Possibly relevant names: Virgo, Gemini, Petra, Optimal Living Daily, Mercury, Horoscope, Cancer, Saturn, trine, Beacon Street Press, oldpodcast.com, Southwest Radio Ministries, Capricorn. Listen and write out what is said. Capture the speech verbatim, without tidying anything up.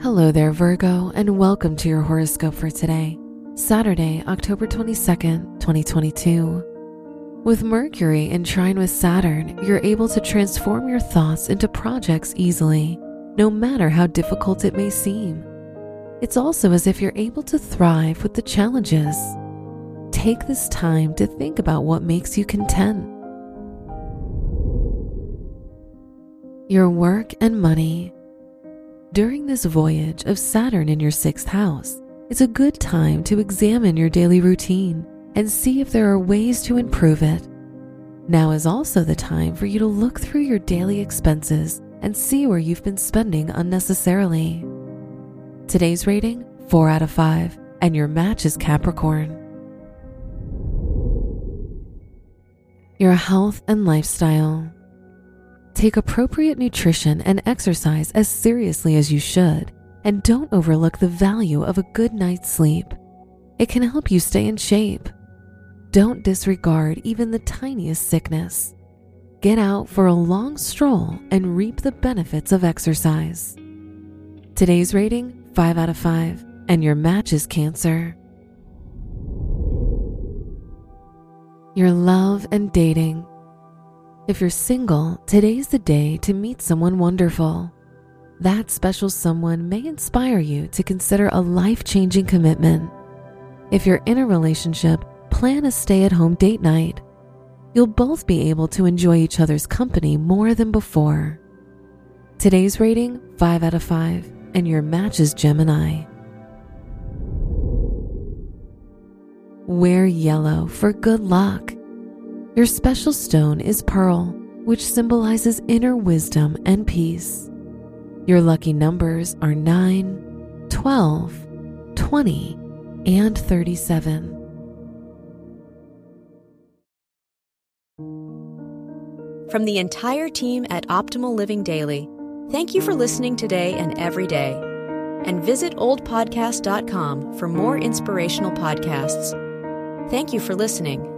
Hello there, Virgo, and welcome to your horoscope for today, Saturday, October twenty-second, twenty twenty-two. With Mercury in trine with Saturn, you're able to transform your thoughts into projects easily, no matter how difficult it may seem. It's also as if you're able to thrive with the challenges. Take this time to think about what makes you content. Your work and money. During this voyage of Saturn in your sixth house, it's a good time to examine your daily routine and see if there are ways to improve it. Now is also the time for you to look through your daily expenses and see where you've been spending unnecessarily. Today's rating, four out of five, and your match is Capricorn. Your health and lifestyle. Take appropriate nutrition and exercise as seriously as you should, and don't overlook the value of a good night's sleep. It can help you stay in shape. Don't disregard even the tiniest sickness. Get out for a long stroll and reap the benefits of exercise. Today's rating, five out of five, and your match is Cancer. Your love and dating. If you're single, today's the day to meet someone wonderful. That special someone may inspire you to consider a life-changing commitment. If you're in a relationship, plan a stay-at-home date night. You'll both be able to enjoy each other's company more than before. Today's rating, five out of five, and your match is Gemini. Wear yellow for good luck. Your special stone is pearl, which symbolizes inner wisdom and peace. Your lucky numbers are nine, twelve, twenty, and thirty-seven. From the entire team at Optimal Living Daily, thank you for listening today and every day. And visit old podcast dot com for more inspirational podcasts. Thank you for listening.